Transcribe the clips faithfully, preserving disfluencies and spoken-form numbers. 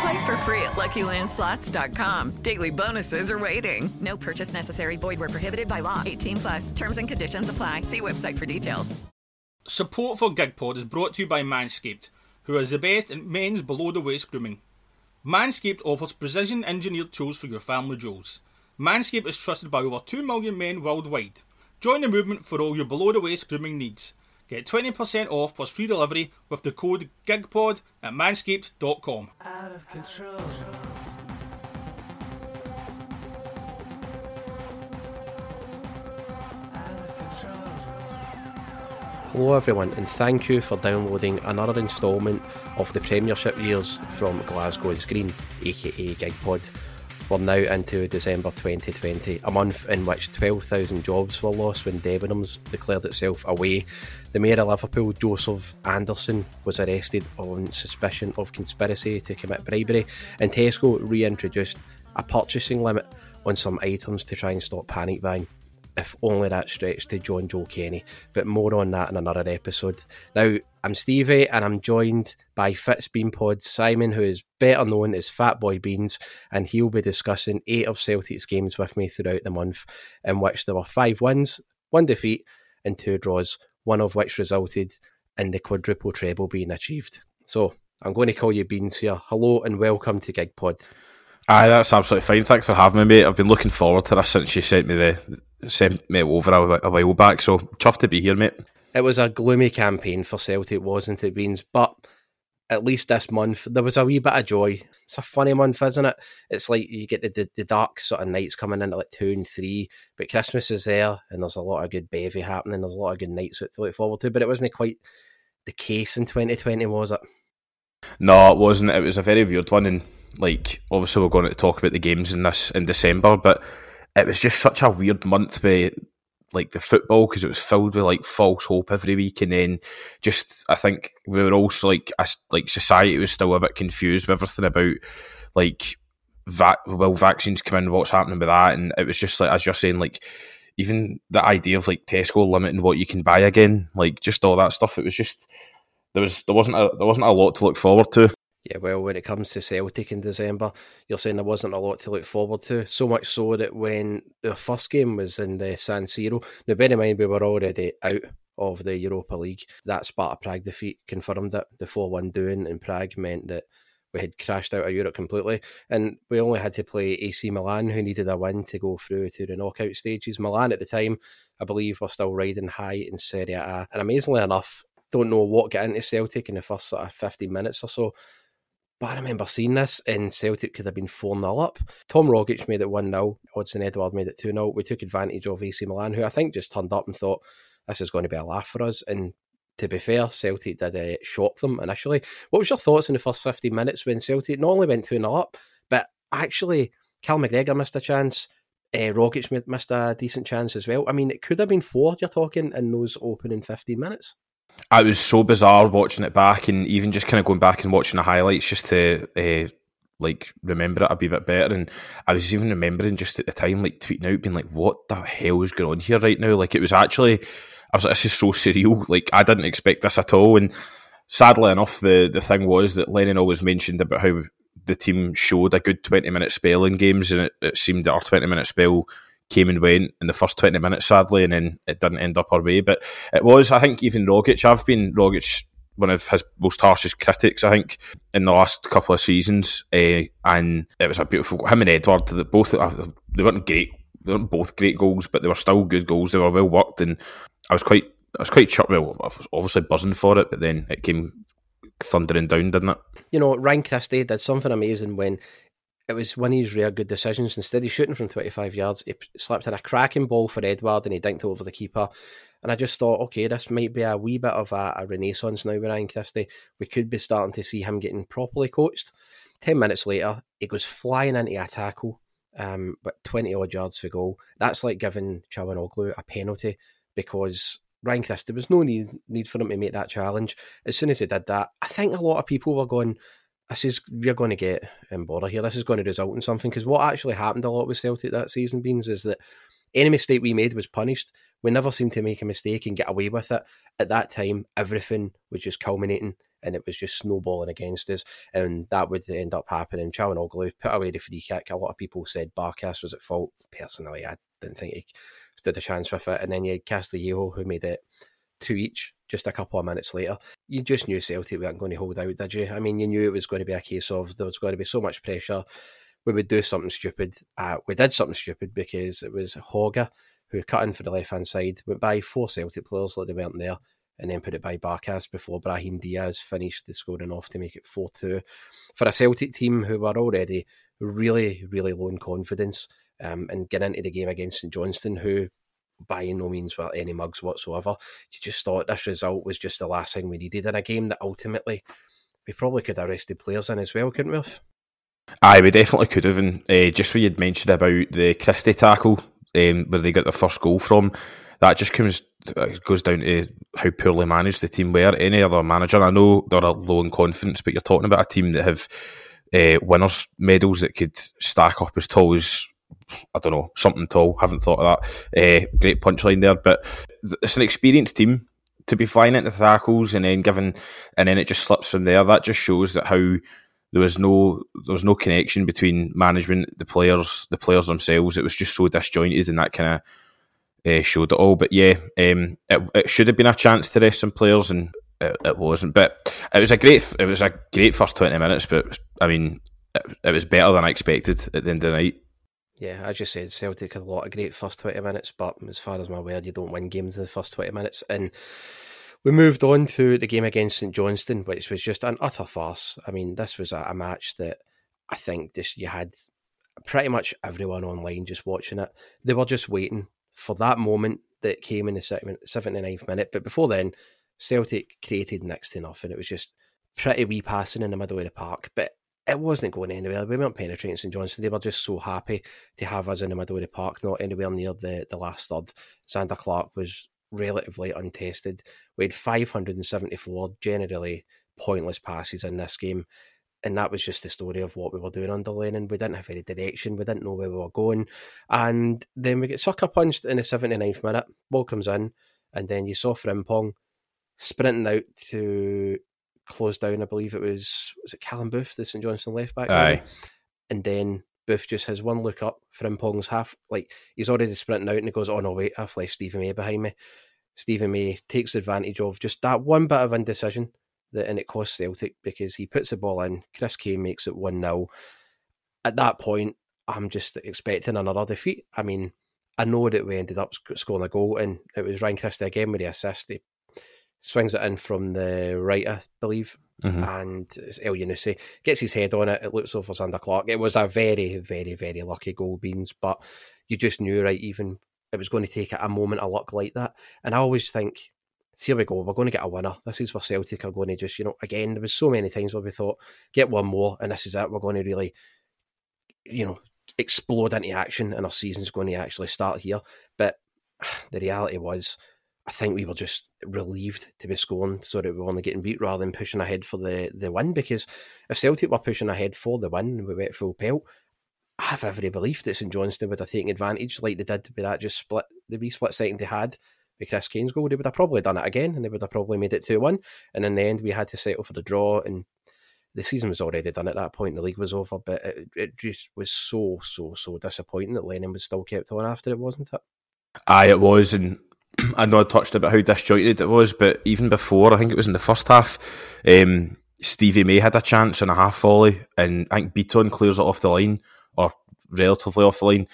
Play for free at lucky land slots dot com. Daily bonuses are waiting. No purchase necessary. Void where prohibited by law. eighteen plus. Terms and conditions apply. See website for details. Support for GigPod is brought to you by Manscaped, who is the best in men's below-the-waist grooming. Manscaped offers precision-engineered tools for your family jewels. Manscaped is trusted by over two million men worldwide. Join the movement for all your below-the-waist grooming needs. Get twenty percent off plus free delivery with the code GigPod at manscaped dot com. Out of control. Out of control. Hello everyone, and thank you for downloading another instalment of the Premiership Years from Glasgow's Green, aka GigPod. We're now into December twenty twenty, a month in which twelve thousand jobs were lost when Debenhams declared itself away. The Mayor of Liverpool, Joseph Anderson, was arrested on suspicion of conspiracy to commit bribery, and Tesco reintroduced a purchasing limit on some items to try and stop panic buying. If only that stretched to John Joe Kenny, but more on that in another episode. Now, I'm Stevie and I'm joined by FitzBeanPod Simon, who is better known as Fatboy Beans, and he'll be discussing eight of Celtic's games with me throughout the month, in which there were five wins, one defeat and two draws, one of which resulted in the quadruple treble being achieved. So, I'm going to call you Beans here. Hello and welcome to GigPod. Aye, that's absolutely fine. Thanks for having me, mate. I've been looking forward to this since you sent me the sent me over a, a while back, so chuffed to be here, mate. It was a gloomy campaign for Celtic, wasn't it, Beans? But at least this month, there was a wee bit of joy. It's a funny month, isn't it? It's like you get the, the, the dark sort of nights coming in at like two and three, but Christmas is there, and there's a lot of good bevy happening, there's a lot of good nights to look forward to, but it wasn't quite the case in twenty twenty, was it? No, it wasn't. It was a very weird one, and like, obviously we're going to talk about the games in this in December, but it was just such a weird month with, like, the football, because it was filled with, like, false hope every week, and then just, I think we were also, like, a, like society was still a bit confused with everything about, like, vac- will vaccines come in, what's happening with that, and it was just, like, as you're saying, like, even the idea of, like, Tesco limiting what you can buy again, like, just all that stuff, it was just, there was, there wasn't a, there wasn't a lot to look forward to. Yeah, well, when it comes to Celtic in December, you're saying there wasn't a lot to look forward to, so much so that when the first game was in the San Siro, now bear in mind we were already out of the Europa League. That Sparta Prague defeat confirmed it. The four one doing in Prague meant that we had crashed out of Europe completely, and we only had to play A C Milan, who needed a win to go through to the knockout stages. Milan at the time, I believe, were still riding high in Serie A, and amazingly enough, don't know what got into Celtic in the first sort of fifteen minutes or so. But I remember seeing this, and Celtic could have been four nil up. Tom Rogić made it one nil, Odsonne Édouard made it two nil. We took advantage of A C Milan, who I think just turned up and thought, this is going to be a laugh for us. And to be fair, Celtic did uh, shock them initially. What was your thoughts in the first fifteen minutes when Celtic not only went two nil up, but actually Cal McGregor missed a chance, uh, Rogić missed a decent chance as well. I mean, it could have been four, you're talking, in those opening fifteen minutes. It was so bizarre watching it back, and even just kind of going back and watching the highlights just to uh, like remember it a wee bit better. And I was even remembering just at the time, like tweeting out, being like, "What the hell is going on here right now?" Like it was actually I was like, this is so surreal. Like, I didn't expect this at all. And sadly enough, the, the thing was that Lennon always mentioned about how the team showed a good twenty-minute spell in games, and it, it seemed that our twenty-minute spell came and went in the first twenty minutes, sadly, and then it didn't end up our way. But it was, I think, even Rogić. I've been Rogić, one of his most harshest critics, I think, in the last couple of seasons. Uh, and it was a beautiful... Him and Edward, that both uh, they weren't great. They weren't both great goals, but they were still good goals. They were well worked, and I was quite... I was quite chuffed. Well, I was obviously buzzing for it, but then it came thundering down, didn't it? You know, Ryan Christie did something amazing when... It was one of his rare good decisions. Instead of shooting from twenty-five yards, he slapped in a cracking ball for Edward and he dinked it over the keeper. And I just thought, okay, this might be a wee bit of a, a renaissance now with Ryan Christie. We could be starting to see him getting properly coached. Ten minutes later, he goes flying into a tackle, um, but twenty-odd yards for goal. That's like giving Çalhanoğlu a penalty, because Ryan Christie, there was no need, need for him to make that challenge. As soon as he did that, I think a lot of people were going... This is, we're going to get in bother here. This is going to result in something. Because what actually happened a lot with Celtic that season, Beans, is that any mistake we made was punished. We never seemed to make a mistake and get away with it. At that time, everything was just culminating and it was just snowballing against us. And that would end up happening. Çalhanoğlu put away the free kick. A lot of people said Barkas was at fault. Personally, I didn't think he stood a chance with it. And then you had Castillejo, who made it two each. Just a couple of minutes later, you just knew Celtic weren't going to hold out, did you? I mean, you knew it was going to be a case of there was going to be so much pressure. We would do something stupid. Uh, we did something stupid because it was Hogger who cut in for the left-hand side, went by four Celtic players like they weren't there, and then put it by Barkas before Brahim Diaz finished the scoring off to make it four two. For a Celtic team who were already really, really low in confidence um, and getting into the game against St Johnstone, who... by no means were any mugs whatsoever. You just thought this result was just the last thing we needed in a game that ultimately we probably could have rested players in as well, couldn't we? Aye, we definitely could have. And uh, just what you'd mentioned about the Christie tackle, um, where they got their first goal from, that just comes goes down to how poorly managed the team were. Any other manager, I know they're low in confidence, but you're talking about a team that have uh, winners' medals that could stack up as tall as... I don't know, something tall, haven't thought of that. Uh, great punchline there, but it's an experienced team to be flying into tackles and then giving, and then it just slips from there. That just shows that how there was no there was no connection between management, the players, the players themselves. It was just so disjointed, and that kind of uh, showed it all. But yeah, um, it, it should have been a chance to rest some players, and it, it wasn't. But it was a great, it was a great first twenty minutes. But I mean, it, it was better than I expected at the end of the night. Yeah, as you said, Celtic had a lot of great first twenty minutes, but as far as I'm aware, you don't win games in the first twenty minutes. And we moved on to the game against St Johnstone, which was just an utter farce. I mean, this was a, a match that I think just you had pretty much everyone online just watching it. They were just waiting for that moment that came in the seventy-ninth minute. But before then, Celtic created next to nothing. It was just pretty wee passing in the middle of the park. But it wasn't going anywhere. We weren't penetrating St Johnstone. They were just so happy to have us in the middle of the park, not anywhere near the, the last third. Xander Clark was relatively untested. We had five hundred seventy-four generally pointless passes in this game. And that was just the story of what we were doing under Lennon. We didn't have any direction. We didn't know where we were going. And then we get sucker punched in the seventy-ninth minute. Ball comes in. And then you saw Frimpong sprinting out to... closed down, I believe it was, was it Callum Booth, the St Johnstone left back? Aye. And then Booth just has one look up. Frimpong's half, like, he's already sprinting out and he goes, oh no, wait, I've left Stephen May behind me. Stephen May takes advantage of just that one bit of indecision, that, and it costs Celtic because he puts the ball in. Chris Kay makes it one nil. At that point, I'm just expecting another defeat. I mean, I know that we ended up scoring a goal, and it was Ryan Christie again with the assist. He swings it in from the right, I believe, mm-hmm. and it's Elyounoussi. Gets his head on it. It looks over Xander Clark. It was a very, very, very lucky goal, Beans, but you just knew, right, even it was going to take a moment of luck like that. And I always think, here we go, we're going to get a winner. This is where Celtic are going to just, you know, again, there was so many times where we thought, get one more, and this is it. We're going to really, you know, explode into action, and our season's going to actually start here. But the reality was, I think we were just relieved to be scoring so that we were only getting beat rather than pushing ahead for the, the win, because if Celtic were pushing ahead for the win and we went full pelt, I have every belief that St Johnstone would have taken advantage like they did with that just split, the wee split second they had with Chris Kane's goal, they would have probably done it again and they would have probably made it two one. And in the end, we had to settle for the draw, and the season was already done at that point. The league was over, but it, it just was so, so, so disappointing that Lennon was still kept on after it, wasn't it? Aye, it was, and I know I touched about how disjointed it was, but even before, I think it was in the first half, um, Stevie May had a chance on a half volley, and I think Beaton clears it off the line, or relatively off the line,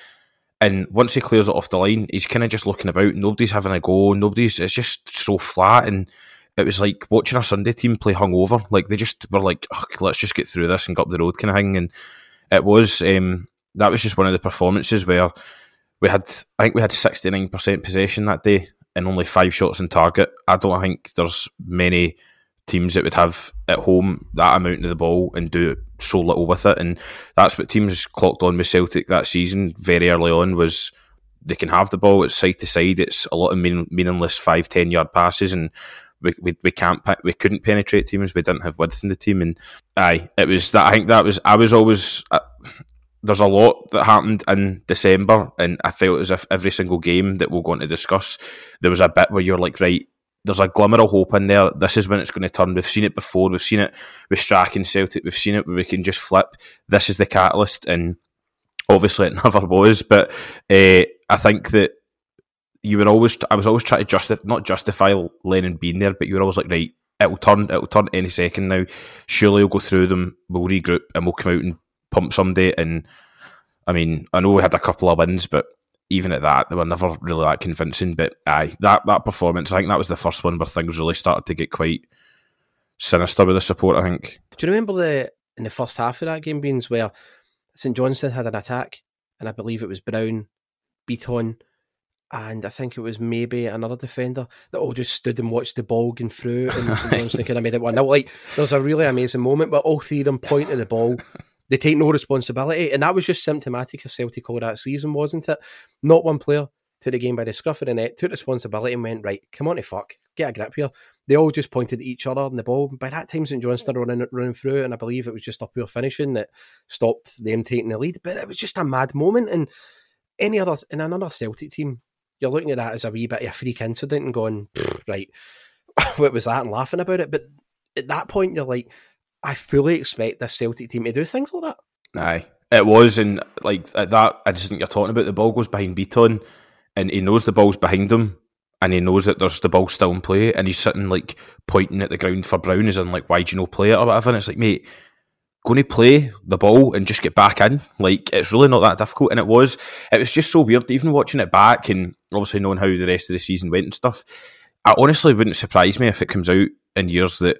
and once he clears it off the line, he's kind of just looking about, nobody's having a go, nobody's, it's just so flat, and it was like watching a Sunday team play hungover. Like, they just were like, oh, let's just get through this and get up the road kind of thing, and it was, um, that was just one of the performances where we had, I think we had sixty-nine percent possession that day and only five shots on target. I don't think there's many teams that would have at home that amount of the ball and do so little with it, and that's what teams clocked on with Celtic that season very early on, was they can have the ball, it's side to side, it's a lot of mean, meaningless five, ten yard passes, and we, we we can't we couldn't penetrate teams, we didn't have width in the team, and aye, it was that. I think that was, I was always uh, there's a lot that happened in December, and I felt as if every single game that we're going to discuss, there was a bit where you're like, right, there's a glimmer of hope in there. This is when it's going to turn. We've seen it before. We've seen it with Strachan and Celtic. We've seen it where we can just flip. This is the catalyst, and obviously it never was. But uh, I think that you were always, I was always trying to justify, not justify Lennon being there, but you were always like, right, it'll turn, it'll turn any second now. Surely we'll go through them, we'll regroup, and we'll come out and pump someday. And I mean, I know we had a couple of wins, but even at that, they were never really that convincing. But aye, that, that performance, I think that was the first one where things really started to get quite sinister with the support, I think. Do you remember the in the first half of that game, Beans, where St Johnstone had an attack, and I believe it was Brown, Beaton, and I think it was maybe another defender that all just stood and watched the ball going through, and St Johnstone kind of made it one. Now, like, there was a really amazing moment where all three of them point at the ball. They take no responsibility, and that was just symptomatic of Celtic all that season, wasn't it? Not one player took the game by the scruff of the neck, took responsibility and went, right, come on to fuck, get a grip here. They all just pointed at each other and the ball. By that time, St Johnstone were running, running through, and I believe it was just a poor finishing that stopped them taking the lead. But it was just a mad moment, and any other in another Celtic team, you're looking at that as a wee bit of a freak incident and going, right, what was that, and laughing about it. But at that point, you're like, I fully expect this Celtic team to do things like that. Aye, it was, and like at that incident you're talking about, the ball goes behind Beaton, and he knows the ball's behind him, and he knows that there's the ball still in play, and he's sitting like pointing at the ground for Brown, as in like, why do you not play it or whatever? And it's like, mate, go and play the ball and just get back in. Like, it's really not that difficult. And it was, it was just so weird, even watching it back, and obviously knowing how the rest of the season went and stuff. I honestly wouldn't surprise me if it comes out in years that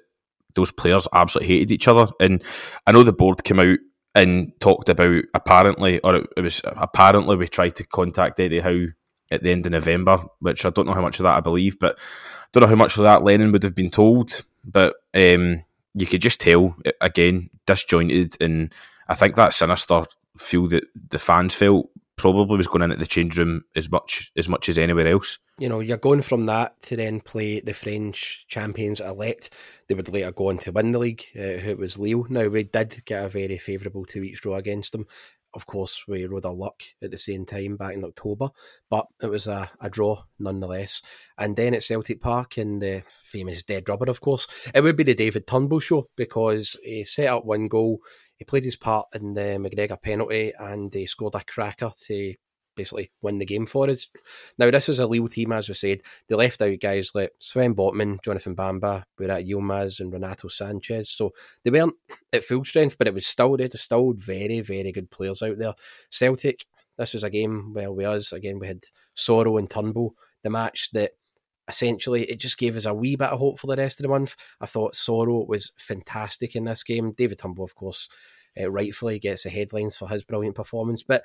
those players absolutely hated each other. And I know the board came out and talked about, apparently, or it, it was apparently we tried to contact Eddie Howe at the end of November, which I don't know how much of that I believe, but I don't know how much of that Lennon would have been told. But um, you could just tell, again, disjointed, and I think that sinister feel that the fans felt probably was going in at the change room as much as much as anywhere else. You know, you're going from that to then play the French champions elect. They would later go on to win the league, uh, who it was Lille. Now, we did get a very favourable two-week draw against them. Of course, we rode our luck at the same time back in October, but it was a, a draw nonetheless. And then at Celtic Park, in the famous dead rubber, of course, it would be the David Turnbull show, because he set up one goal, he played his part in the McGregor penalty, and he scored a cracker to basically win the game for us. Now, this was a Lille team, as we said. They left out guys like Sven Botman, Jonathan Bamba, Burak Yilmaz and Renato Sanchez. So they weren't at full strength, but it was still, they still very, very good players out there. Celtic, this was a game where we us, again, we had Soro and Turnbull, the match that essentially it just gave us a wee bit of hope for the rest of the month. I thought Soro was fantastic in this game. David Turnbull, of course, uh, rightfully gets the headlines for his brilliant performance, but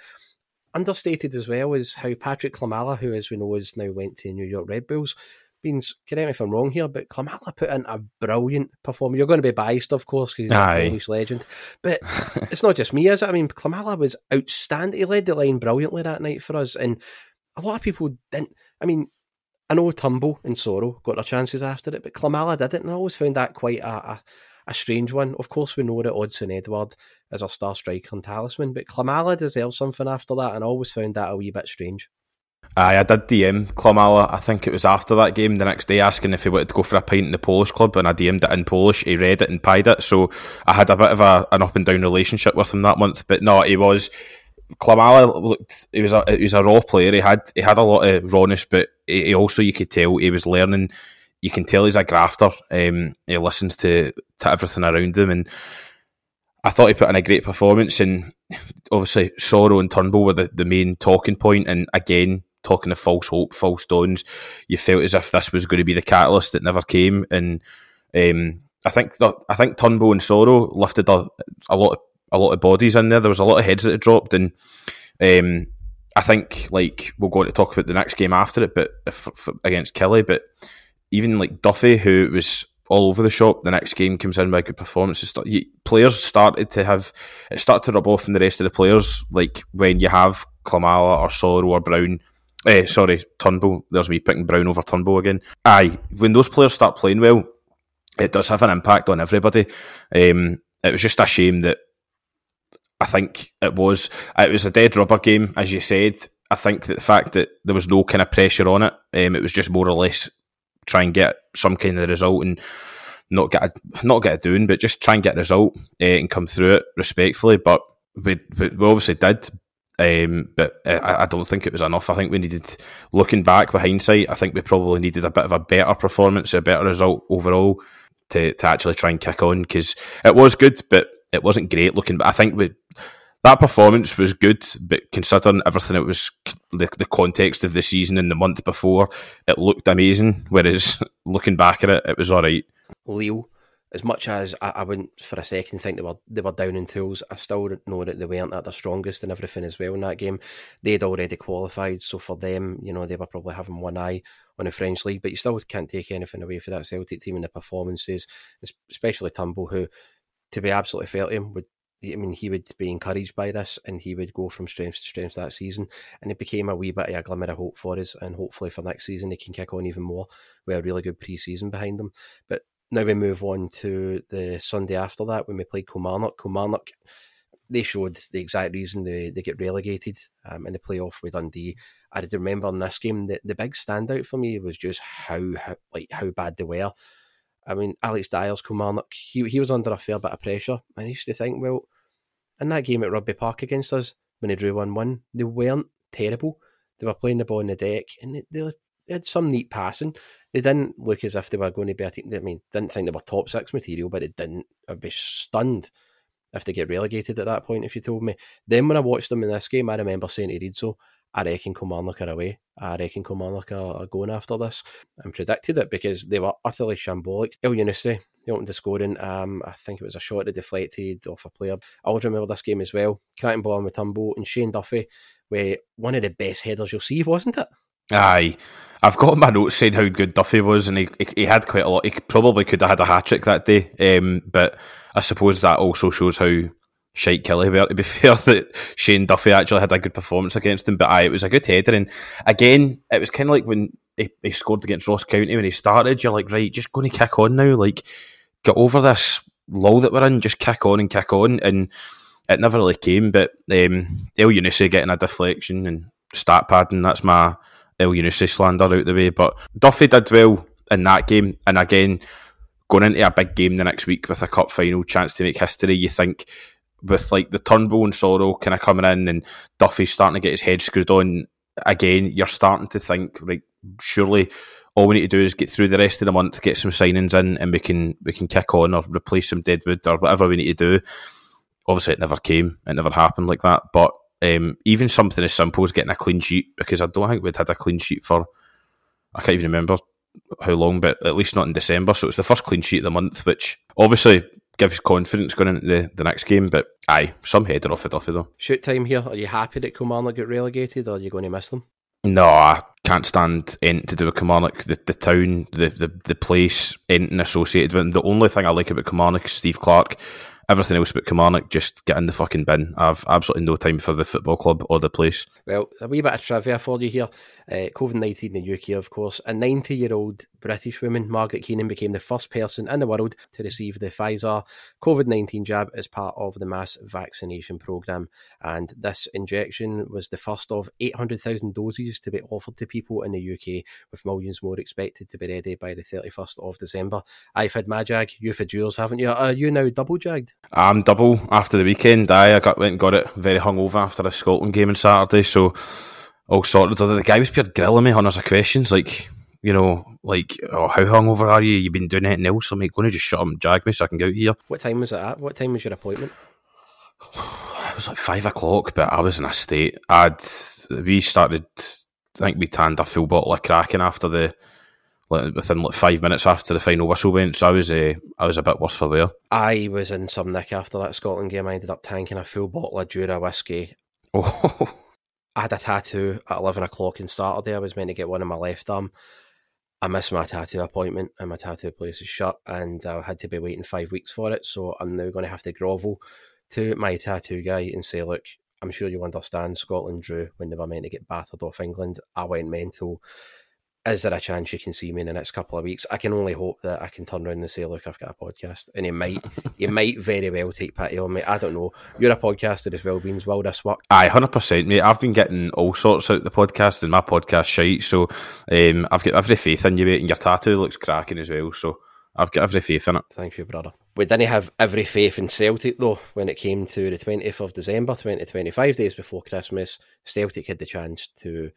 understated as well is how Patryk Klimala, who as we know is now went to New York Red Bulls, Beans, correct me if I'm wrong here, but Klimala put in a brilliant performance. You're going to be biased, of course, because he's Aye. a Polish legend. But it's not just me, is it? I mean, Klimala was outstanding. He led the line brilliantly that night for us, and a lot of people didn't. I mean, I know Turnbull and Soro got their chances after it, but Klimala didn't, and I always found that quite a, a, a strange one. Of course, we know that Odsonne Édouard as our star striker and talisman, but Klimala deserves something after that, and I always found that a wee bit strange. Aye, I did D M Klimala, I think it was after that game the next day, asking if he wanted to go for a pint in the Polish club, and I D M'd it in Polish. He read it and pied it, so I had a bit of a, an up and down relationship with him that month. But no, he was, Klimala looked, he was a, he was a raw player. He had he had a lot of rawness, but he, he also, you could tell he was learning. You can tell he's a grafter. Um, he listens to, to everything around him, and I thought he put in a great performance. And obviously Soro and Turnbull were the, the main talking point, and again, talking of false hope, false dawns, you felt as if this was going to be the catalyst that never came. And um, I think the, I think Turnbull and Soro lifted a, a lot of, a lot of bodies in there. There was a lot of heads that had dropped, and um, I think like we'll go on to talk about the next game after it, but if, if, against Kelly. But even like Duffy, who was all over the shop, the next game comes in by good performances. Players started to have it started to rub off in the rest of the players. Like when you have Klimala or Soro or Brown. Eh, sorry, Turnbull. There's me picking Brown over Turnbull again. Aye, when those players start playing well, it does have an impact on everybody. Um, it was just a shame that I think it was it was a dead rubber game, as you said. I think that the fact that there was no kind of pressure on it, um, it was just more or less try and get some kind of result and not get a, not get a doing, but just try and get a result uh, and come through it respectfully. But we, we obviously did. Um, but I, I don't think it was enough. I think we needed, looking back with hindsight, I think we probably needed a bit of a better performance, a better result overall to, to actually try and kick on, because it was good, but it wasn't great looking. But I think we, that performance was good, but considering everything, it was the, the context of the season and the month before, it looked amazing, whereas looking back at it, it was all right. Lille, as much as I, I wouldn't for a second think they were they were down in tools, I still know that they weren't at their strongest and everything as well in that game. They'd already qualified, so for them, you know, they were probably having one eye on the French league, but you still can't take anything away for that Celtic team and the performances, especially Turnbull, who, to be absolutely fair to him, would, I mean, he would be encouraged by this and he would go from strength to strength that season, and it became a wee bit of a glimmer of hope for us, and hopefully for next season they can kick on even more with a really good pre-season behind them. But now we move on to the Sunday after that when we played Kilmarnock. Kilmarnock, they showed the exact reason they, they get relegated um, in the playoff with Dundee. I did remember in this game, the, the big standout for me was just how, how like how bad they were. I mean, Alex Dyer's Kilmarnock, he, he was under a fair bit of pressure. And I used to think, well, in that game at Rugby Park against us, when they drew one one, they weren't terrible. They were playing the ball on the deck and they, they They had some neat passing. They didn't look as if they were going to be a team. I mean, didn't think they were top six material, but it didn't. I'd be stunned if they get relegated at that point, if you told me. Then when I watched them in this game, I remember saying to Rizzo, I reckon Kilmarnock are away. I reckon Kilmarnock are going after this. And predicted it because they were utterly shambolic. Elyounoussi, they opened the scoring. Um, I think it was a shot that deflected off a player. I always remember this game as well. Cracking ball on with Turnbull and Shane Duffy, where one of the best headers you'll see, wasn't it? Aye, I've got my notes saying how good Duffy was, and he, he he had quite a lot. He probably could have had a hat-trick that day, um, but I suppose that also shows how shite Kelly were, to be fair, that Shane Duffy actually had a good performance against him. But aye, it was a good header, and again, it was kind of like when he, he scored against Ross County when he started, you're like, right, just going to kick on now, like, get over this lull that we're in, just kick on and kick on, and it never really came, but um, Elyounoussi getting a deflection and stat padding, that's my Elyounoussi slander out the way. But Duffy did well in that game, and again, going into a big game the next week with a cup final, chance to make history, you think with like the Turnbull and Soro kind of coming in and Duffy starting to get his head screwed on again, you're starting to think, like, surely all we need to do is get through the rest of the month, get some signings in, and we can we can kick on or replace some deadwood or whatever we need to do. Obviously it never came, it never happened like that, but Um, even something as simple as getting a clean sheet, because I don't think we'd had a clean sheet for, I can't even remember how long, but at least not in December, so it's the first clean sheet of the month, which obviously gives confidence going into the, the next game. But aye, some header off the Duffy though. Shoot time here, are you happy that Kilmarnock get relegated, or are you going to miss them? No, I can't stand anything to do with Kilmarnock, the, the town, the, the, the place, anything associated with them. The only thing I like about Kilmarnock is Steve Clark. everything else but Kilmarnock, just get in the fucking bin. I've absolutely no time for the football club or the place. Well, a wee bit of trivia for you here. Uh, COVID nineteen in the U K, of course. A ninety-year-old British woman, Margaret Keenan, became the first person in the world to receive the Pfizer COVID nineteen jab as part of the mass vaccination programme. And this injection was the first of eight hundred thousand doses to be offered to people in the U K, with millions more expected to be ready by the thirty-first of December. I've had my jag, you've had yours, haven't you? Are you now double jagged? I'm double after the weekend. I, I got, went and got it very hungover after a Scotland game on Saturday, so all sorted. The guy was pure grilling me, hundreds of questions, like, you know, like, oh, how hungover are you? You've been doing anything else? I'm like, going to just shut up and jag me so I can go out here. What time was it at? What time was your appointment? It was like five o'clock, but I was in a state. I'd, we started, I think we tanned a full bottle of Kraken after the, like, within like five minutes after the final whistle went, so I was uh, I was a bit worse for wear. I was in some nick after that Scotland game. I ended up tanking a full bottle of Jura whiskey. Oh. I had a tattoo at eleven o'clock on Saturday. I was meant to get one on my left arm. I missed my tattoo appointment and my tattoo place is shut, and I had to be waiting five weeks for it, so I'm now going to have to grovel to my tattoo guy and say, look, I'm sure you understand, Scotland drew when they were meant to get battered off England. I went mental. Is there a chance you can see me in the next couple of weeks? I can only hope that I can turn around and say, look, I've got a podcast. And he might, he might very well take pity on me. I don't know. You're a podcaster as well, Beans. Will this work? Aye, one hundred percent, mate. I've been getting all sorts out of the podcast and my podcast shite. So um, I've got every faith in you, mate. And your tattoo looks cracking as well. So I've got every faith in it. Thank you, brother. We didn't have every faith in Celtic, though, when it came to the twentieth of December, twenty twenty, five days before Christmas. Celtic had the chance to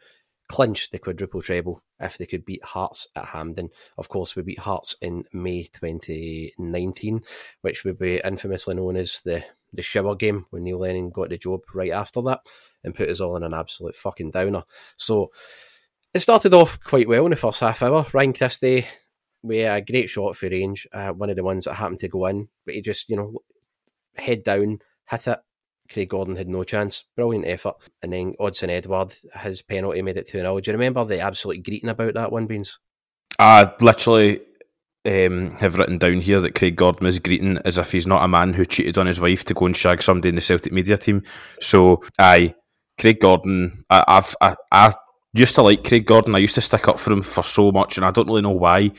clinch the quadruple treble if they could beat Hearts at Hampden. Of course, we beat Hearts in May twenty nineteen, which would be infamously known as the, the shower game, when Neil Lennon got the job right after that and put us all in an absolute fucking downer. So it started off quite well in the first half hour. Ryan Christie with a great shot for range, uh, one of the ones that happened to go in, but he just, you know, head down, hit it. Craig Gordon had no chance. Brilliant effort. And then Odsonne Édouard, his penalty made it two nil. Do you remember the absolute greeting about that one, Beans? I literally um, have written down here that Craig Gordon is greeting as if he's not a man who cheated on his wife to go and shag somebody in the Celtic media team. So, aye, Craig Gordon, I, I've, I, I used to like Craig Gordon. I used to stick up for him for so much, and I don't really know why.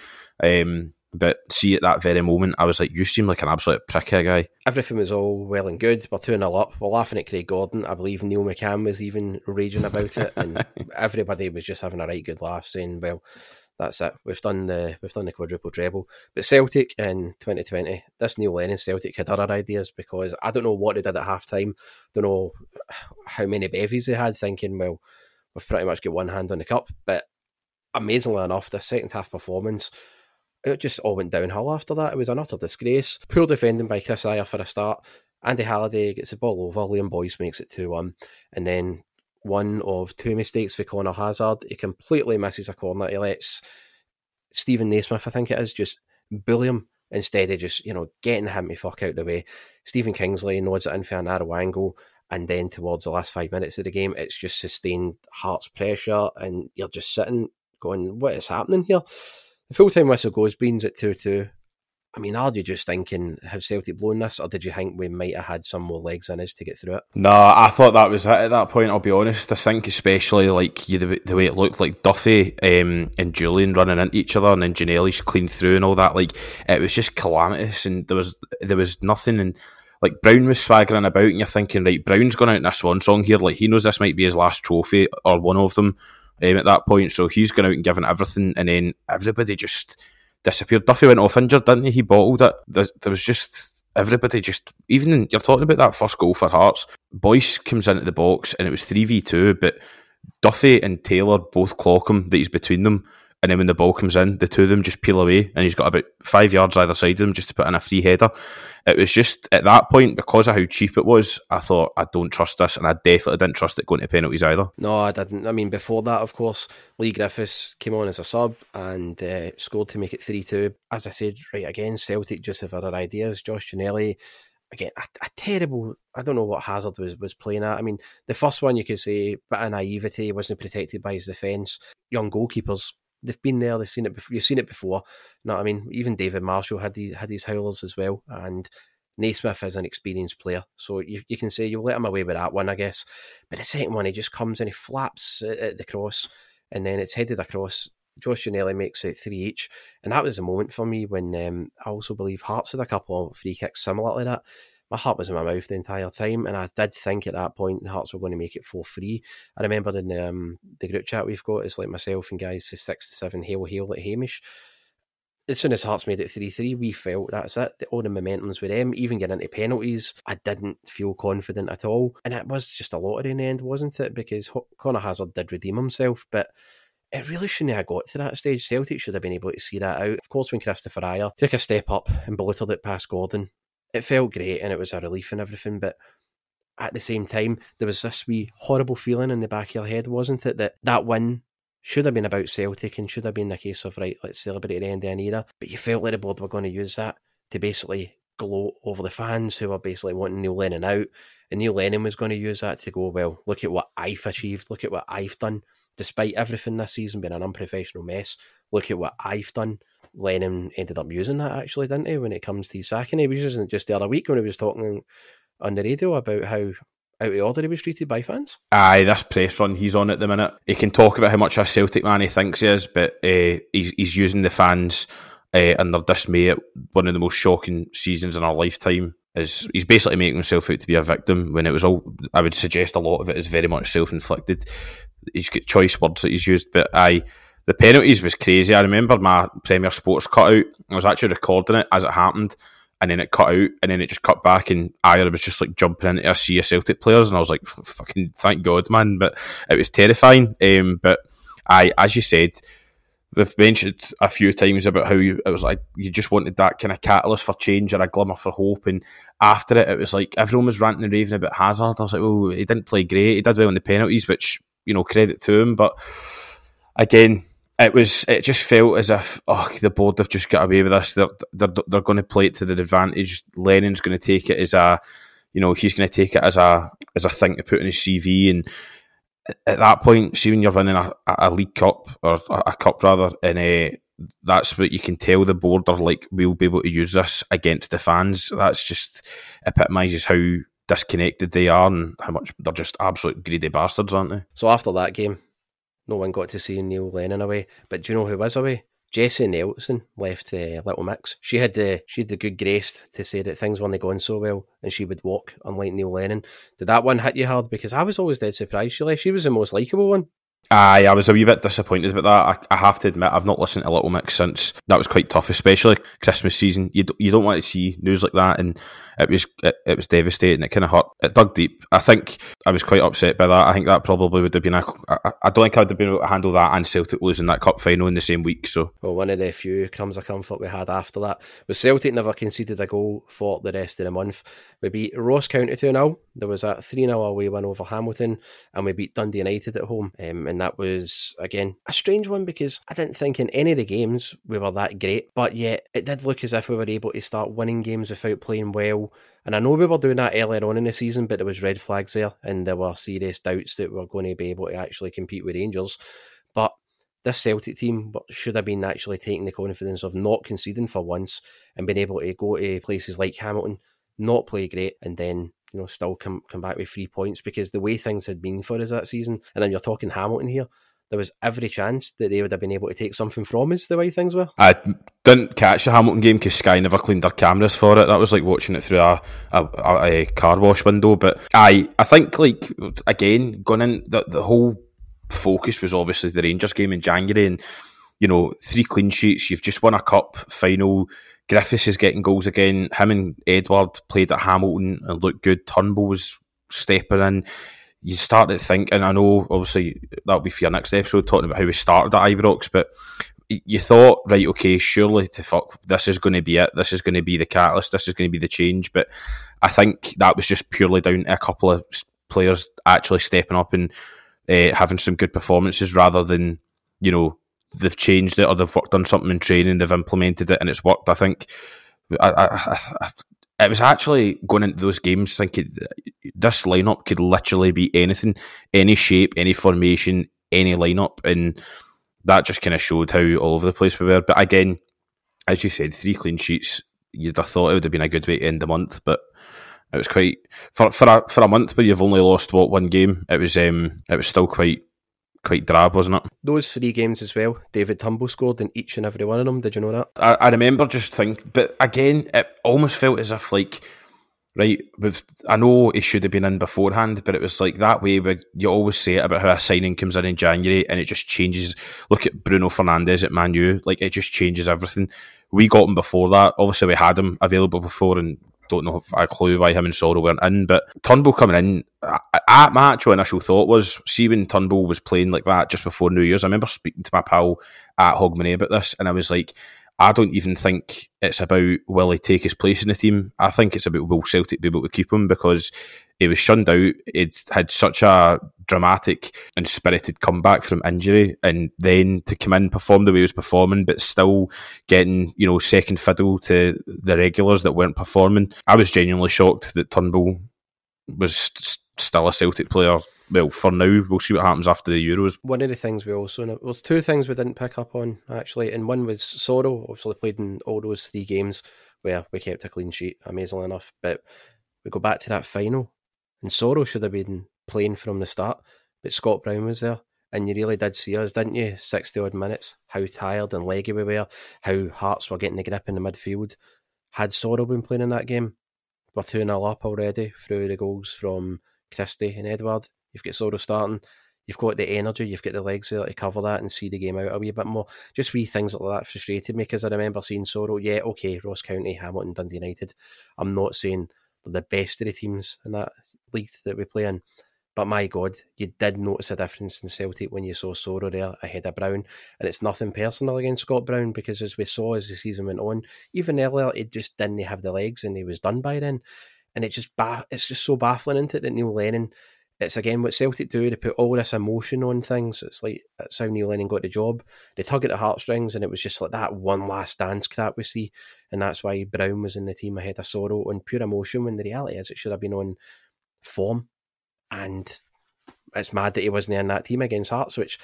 Um, But see, at that very moment, I was like, you seem like an absolute prickhead guy. Everything was all well and good. We're two nil up. We're laughing at Craig Gordon. I believe Neil McCann was even raging about it. And everybody was just having a right good laugh, saying, well, that's it. We've done the we've done the quadruple treble. But Celtic in twenty twenty, this Neil Lennon Celtic had other ideas, because I don't know what they did at halftime. Don't know how many bevies they had, thinking, well, we've pretty much got one hand on the cup. But amazingly enough, the second half performance, it just all went downhill after that. It was an utter disgrace. Poor defending by Chris Iyer for a start. Andy Halliday gets the ball over. Liam Boyce makes it two one. And then one of two mistakes for Conor Hazard. He completely misses a corner. He lets Stephen Naismith, I think it is, just bully him instead of just, you know, getting him to fuck out of the way. Stephen Kingsley nods it in for a narrow angle. And then towards the last five minutes of the game, it's just sustained Hearts pressure. And you're just sitting going, what is happening here? The full-time whistle goes, Beans, at two two. I mean, are you just thinking, have Celtic blown this, or did you think we might have had some more legs in us to get through it? No, I thought that was it at that point, I'll be honest. I think especially like you, the, the way it looked, like Duffy um, and Julian running into each other, and then Janelli's clean through and all that. Like, it was just calamitous, and there was there was nothing. And like, Brown was swaggering about, and you're thinking, right, Brown's gone out in a swan song here. Like, he knows this might be his last trophy, or one of them. Um, at that point, so he's gone out and given everything, and then everybody just disappeared. Duffy went off injured, didn't he? He bottled it. There, there was just everybody just, even in, you're talking about that first goal for Hearts. Boyce comes into the box, and it was three v two, but Duffy and Taylor both clock him that he's between them, and then when the ball comes in, the two of them just peel away, and he's got about five yards either side of them just to put in a free header. It was just, at that point, because of how cheap it was, I thought, I don't trust this, and I definitely didn't trust it going to penalties either. No, I didn't. I mean, before that, of course, Lee Griffiths came on as a sub and uh, scored to make it three two. As I said, right again, Celtic just have other ideas. Josh Gianelli, again, a, a terrible, I don't know what Hazard was, was playing at. I mean, the first one, you could say, bit of naivety, wasn't protected by his defence. Young goalkeepers, they've been there, they've seen it before, you've seen it before. You know what I mean? Even David Marshall had these, had these howlers as well, and Naismith is an experienced player, so you, you can say you'll let him away with that one, I guess. But the second one, he just comes and he flaps at the cross, and then it's headed across. Josh Gianelli makes it three each, and that was the moment for me when um, I also believe Hearts had a couple of free kicks similar to that. My heart was in my mouth the entire time, and I did think at that point the Hearts were going to make it four three. I remember in um, the group chat we've got, it's like myself and guys for six to seven, hail, hail at Hamish. As soon as Hearts made it three three, we felt that's it. All the momentum's with them, even getting into penalties. I didn't feel confident at all. And it was just a lottery in the end, wasn't it? Because Conor Hazard did redeem himself, but it really shouldn't have got to that stage. Celtic should have been able to see that out. Of course, when Christopher Ayer took a step up and blotted it past Gordon, it felt great and it was a relief and everything, but at the same time, there was this wee horrible feeling in the back of your head, wasn't it? That that win should have been about Celtic and should have been the case of, right, let's celebrate the end of an era. But you felt like the board were going to use that to basically gloat over the fans who were basically wanting Neil Lennon out. And Neil Lennon was going to use that to go, well, look at what I've achieved, look at what I've done. Despite everything this season being an unprofessional mess, look at what I've done. Lennon ended up using that, actually, didn't he, when it comes to his sacking? He was using it just the other week when he was talking on the radio about how out of order he was treated by fans. Aye, this press run he's on at the minute, he can talk about how much a Celtic man he thinks he is, but uh, he's, he's using the fans uh, and their dismay at one of the most shocking seasons in our lifetime. Is he's basically making himself out to be a victim when it was all, I would suggest a lot of it is very much self-inflicted. He's got choice words that he's used, but aye, the penalties was crazy. I remember my Premier Sports cut out. I was actually recording it as it happened, and then it cut out, and then it just cut back, and I was just like jumping into a sea of Celtic players, and I was like, fucking thank God, man. But it was terrifying. Um, but I, as you said, we've mentioned a few times about how you, it was like you just wanted that kind of catalyst for change or a glimmer for hope, and after it, it was like everyone was ranting and raving about Hazard. I was like, well, he didn't play great. He did well in the penalties, which, you know, credit to him, but again, It was. It just felt as if oh, the board have just got away with this. They're they're, they're going to play it to their advantage. Lennon's going to take it as a, you know, he's going to take it as a as a thing to put in his C V. And at that point, see when you're winning a, a league cup or a, a cup rather, and uh, that's what you can tell the board are like, we'll be able to use this against the fans. That's just epitomises how disconnected they are and how much they're just absolute greedy bastards, aren't they? So after that game, no one got to see Neil Lennon away, but do you know who was away? Jessie Nelson left uh, Little Mix. She had the she had the good grace to say that things weren't going so well, and she would walk. Unlike Neil Lennon, did that one hit you hard? Because I was always dead surprised she left. She was the most likeable one. Aye, I was a wee bit disappointed about that. I, I have to admit, I've not listened to Little Mix since. That was quite tough, especially Christmas season. You d- you don't want to see news like that, and it was it, it was devastating. It kind of hurt. It dug deep. I think I was quite upset by that. I think that probably would have been a, I, I don't think I would have been able to handle that and Celtic losing that cup final in the same week. So, well, one of the few crumbs of comfort we had after that was Celtic never conceded a goal for the rest of the month. We beat Ross County two nil. There was that three nil away win over Hamilton, and we beat Dundee United at home. Um, and that was, again, a strange one because I didn't think in any of the games we were that great, but yet it did look as if we were able to start winning games without playing well. And I know we were doing that earlier on in the season, but there was red flags there and there were serious doubts that we were going to be able to actually compete with Rangers. But this Celtic team should have been actually taking the confidence of not conceding for once and being able to go to places like Hamilton, not play great, and then, you know, still come, come back with three points because the way things had been for us that season, and then you're talking Hamilton here, there was every chance that they would have been able to take something from us the way things were. I didn't catch the Hamilton game because Sky never cleaned their cameras for it. That was like watching it through a, a, a, a car wash window. But I, I think, like, again, going in, the, the whole focus was obviously the Rangers game in January and, you know, three clean sheets, you've just won a cup final, Griffiths is getting goals again, him and Edward played at Hamilton and looked good, Turnbull was stepping in. You start to think, and I know obviously that'll be for your next episode, talking about how we started at Ibrox, but you thought, right, okay, surely to fuck, this is going to be it, this is going to be the catalyst, this is going to be the change, but I think that was just purely down to a couple of players actually stepping up and uh, having some good performances rather than, you know, they've changed it or they've worked on something in training, they've implemented it and it's worked. I think I, I, I, I, it was actually going into those games thinking this lineup could literally be anything, any shape, any formation, any lineup, and that just kind of showed how all over the place we were. But again, as you said, three clean sheets, you'd have thought it would have been a good way to end the month, but it was quite for for a for a month where you've only lost what one game. It was um it was still quite quite drab, wasn't it? Those three games as well, David Turnbull scored in each and every one of them. Did you know that? I, I remember just think, but again, it almost felt as if like. Right, we've, I know he should have been in beforehand, but it was like that way where you always say it about how a signing comes in in January and it just changes. Look at Bruno Fernandes at Man U, like it just changes everything. We got him before that. Obviously, we had him available before and don't know if a clue why him and Soro weren't in, but Turnbull coming in, I, I, my actual initial thought was, see when Turnbull was playing like that just before New Year's, I remember speaking to my pal at Hogmanay about this and I was like, I don't even think it's about will he take his place in the team. I think it's about will Celtic be able to keep him because he was shunned out. He'd had such a dramatic and spirited comeback from injury and then to come in, perform the way he was performing, but still getting, you know, second fiddle to the regulars that weren't performing. I was genuinely shocked that Turnbull was st- still a Celtic player. Well, for now, we'll see what happens after the Euros. One of the things we also... There was two things we didn't pick up on, actually, and one was Soro, obviously played in all those three games where we kept a clean sheet, amazingly enough, but we go back to that final, and Soro should have been playing from the start, but Scott Brown was there, and you really did see us, didn't you? sixty-odd minutes, how tired and leggy we were, how Hearts were getting the grip in the midfield. Had Soro been playing in that game, we're two nil up already through the goals from Christie and Edward. You've got Soro starting, you've got the energy, you've got the legs there to cover that and see the game out a wee bit more. Just wee things like that frustrated me because I remember seeing Soro, yeah, okay, Ross County, Hamilton, Dundee United. I'm not saying they're the best of the teams in that league that we play in, but my God, you did notice a difference in Celtic when you saw Soro there ahead of Brown. And it's nothing personal against Scott Brown because as we saw as the season went on, even earlier, it just didn't have the legs and he was done by then. And it just ba- it's just so baffling, isn't it, that Neil Lennon... It's again what Celtic do, they put all this emotion on things. It's like, that's how Neil Lennon got the job. They tug at the heartstrings and it was just like that one last dance crap we see. And that's why Brown was in the team ahead of Soro on pure emotion when the reality is it should have been on form. And it's mad that he wasn't in that team against Hearts, which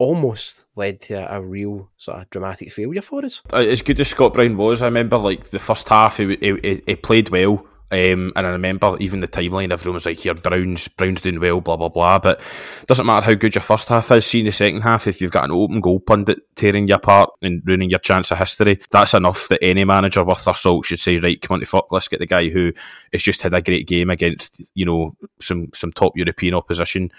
almost led to a real sort of dramatic failure for us. As good as Scott Brown was, I remember like the first half, he, he, he played well. Um, and I remember even the timeline, everyone was like, here, Brown's, Brown's doing well, blah, blah, blah. But it doesn't matter how good your first half is, seeing the second half, if you've got an open goal pundit tearing you apart and ruining your chance of history, that's enough that any manager worth their salt should say, right, come on to fuck, let's get the guy who has just had a great game against, you know, some, some top European opposition.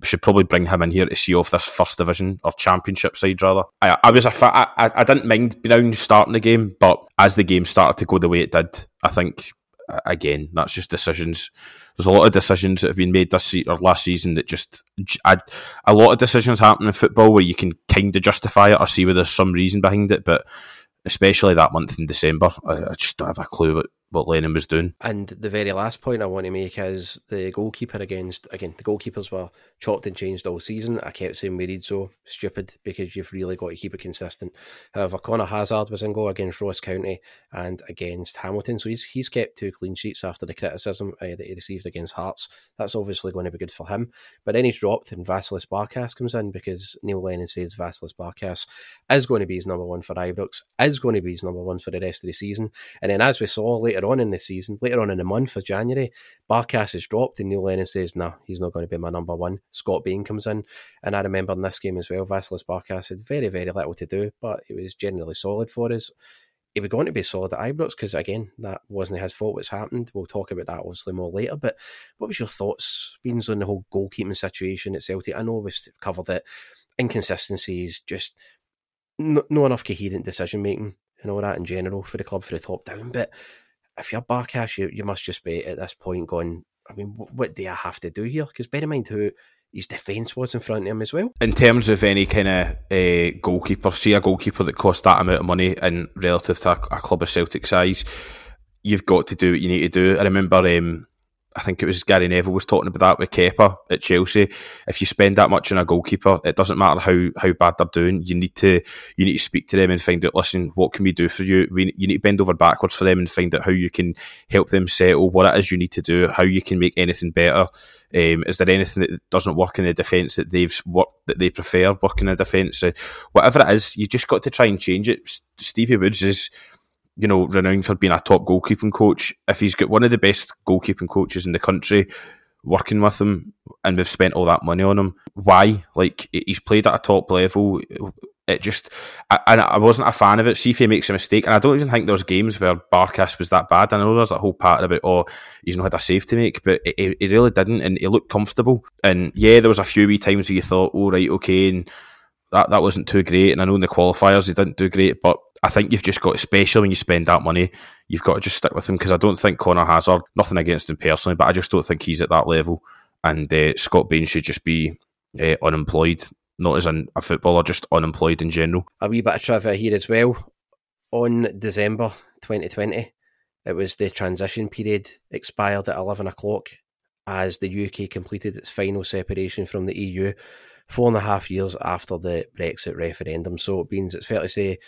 We should probably bring him in here to see off this first division or championship side rather. I, I was a fa- I, I didn't mind Brown starting the game, but as the game started to go the way it did, I think... Again, that's just decisions. There's a lot of decisions that have been made this se- or last season that just I, a lot of decisions happen in football where you can kind of justify it or see whether there's some reason behind it. But especially that month in December, I, I just don't have a clue what, what Lennon was doing. And the very last point I want to make is the goalkeeper against again. The goalkeepers were chopped and changed all season. I kept saying we read so stupid because you've really got to keep it consistent. However, Conor Hazard was in goal against Ross County and against Hamilton, so he's he's kept two clean sheets after the criticism uh, that he received against Hearts. That's obviously going to be good for him. But then he's dropped and Vasilis Barkas comes in because Neil Lennon says Vasilis Barkas is going to be his number one for Ibrox, is going to be his number one for the rest of the season. And then as we saw later on in the season, later on in the month of January, Barkas is dropped and Neil Lennon says, nah, he's not going to be my number one. Scott Bain comes in, and I remember in this game as well, Vasilis Barkas had very, very little to do, but he was generally solid for us. He was going to be solid at Ibrox because, again, that wasn't his fault what's happened. We'll talk about that obviously more later, but what was your thoughts, Beans, on the whole goalkeeping situation at Celtic? I know we've covered it. Inconsistencies, just not no enough coherent decision-making and all that in general for the club for the top down, but if you're Barkas, you, you must just be at this point going, I mean, what, what do I have to do here? Because bear in mind who his defence was in front of him as well. In terms of any kind of uh, goalkeeper, see a goalkeeper that costs that amount of money and relative to a, a club of Celtic size, you've got to do what you need to do. I remember, um, I think it was Gary Neville was talking about that with Kepa at Chelsea. If you spend that much on a goalkeeper, it doesn't matter how, how bad they're doing. You need to you need to speak to them and find out, listen, what can we do for you? We, you need to bend over backwards for them and find out how you can help them settle, what it is you need to do, how you can make anything better. Um, is there anything that doesn't work in the defence that they've worked that they prefer working in the defence? So whatever it is, you just got to try and change it. Stevie Woods is you know, renowned for being a top goalkeeping coach. If he's got one of the best goalkeeping coaches in the country working with him, and we've spent all that money on him, why? Like, he's played at a top level. It just, I, I wasn't a fan of it. See if he makes a mistake, and I don't even think there's games where Barkas was that bad. I know there's that whole part about, oh, he's not had a save to make, but he, he really didn't, and he looked comfortable. And yeah, there was a few wee times where you thought, oh right, okay, and that, that wasn't too great. And I know in the qualifiers he didn't do great, but I think you've just got, especially when you spend that money, you've got to just stick with him, because I don't think Conor Hazard, nothing against him personally, but I just don't think he's at that level. And uh, Scott Bain should just be uh, unemployed, not as an, a footballer, just unemployed in general. A wee bit of trivia here as well. On December twenty twenty, it was the transition period expired at eleven o'clock as the U K completed its final separation from the E U, four and a half years after the Brexit referendum. So it means it's fair to say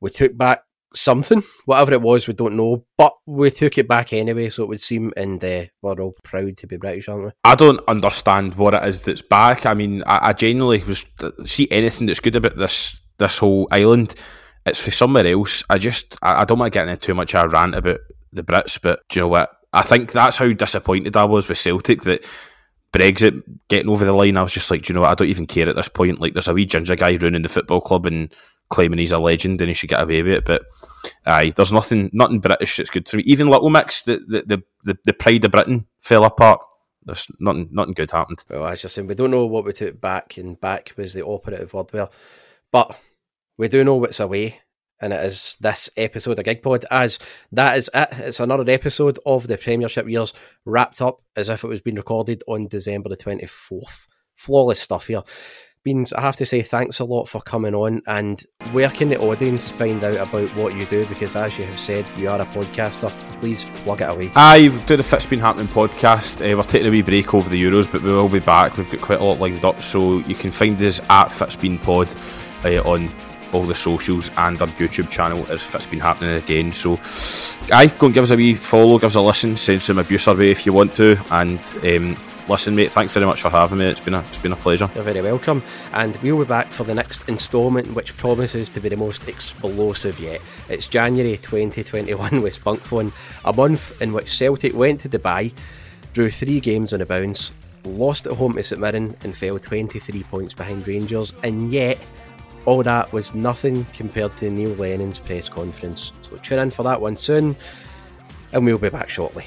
we took back something, whatever it was, we don't know, but we took it back anyway, so it would seem, and uh, we're all proud to be British, aren't we? I don't understand what it is that's back. I mean, I, I genuinely was, see anything that's good about this this whole island, it's for somewhere else. I just, I, I don't want to get into too much of a rant about the Brits, but do you know what? I think that's how disappointed I was with Celtic, that Brexit getting over the line, I was just like, do you know what? I don't even care at this point. Like, there's a wee ginger guy ruining the football club and claiming he's a legend and he should get away with it, but aye, there's nothing nothing British that's good for me. Even Little Mix, the the, the, the pride of Britain, fell apart. There's nothing nothing good happened. Well, as you're saying, we don't know what we took back, and back was the operative word there, but we do know what's away, and it is this episode of GigPod, as that is it. It's another episode of the Premiership Years wrapped up as if it was being recorded on December the twenty-fourth. Flawless stuff here. Beans, I have to say thanks a lot for coming on, and where can the audience find out about what you do? Because as you have said, you are a podcaster. Please plug it away. Aye, we do the Fit's Been Happening podcast. Uh, we're taking a wee break over the Euros, but we will be back. We've got quite a lot lined up, so you can find us at FitzBeanPod uh, on all the socials, and our YouTube channel is Fit's Been Happening again. So aye, go and give us a wee follow, give us a listen, send some abuse our way if you want to, and um listen, mate, thanks very much for having me. It's been a, it's been a pleasure. You're very welcome. And we'll be back for the next instalment, which promises to be the most explosive yet. It's January twenty twenty-one with Spunkphone, a month in which Celtic went to Dubai, drew three games on a bounce, lost at home to St Mirren and fell twenty-three points behind Rangers. And yet, all that was nothing compared to Neil Lennon's press conference. So tune in for that one soon, and we'll be back shortly.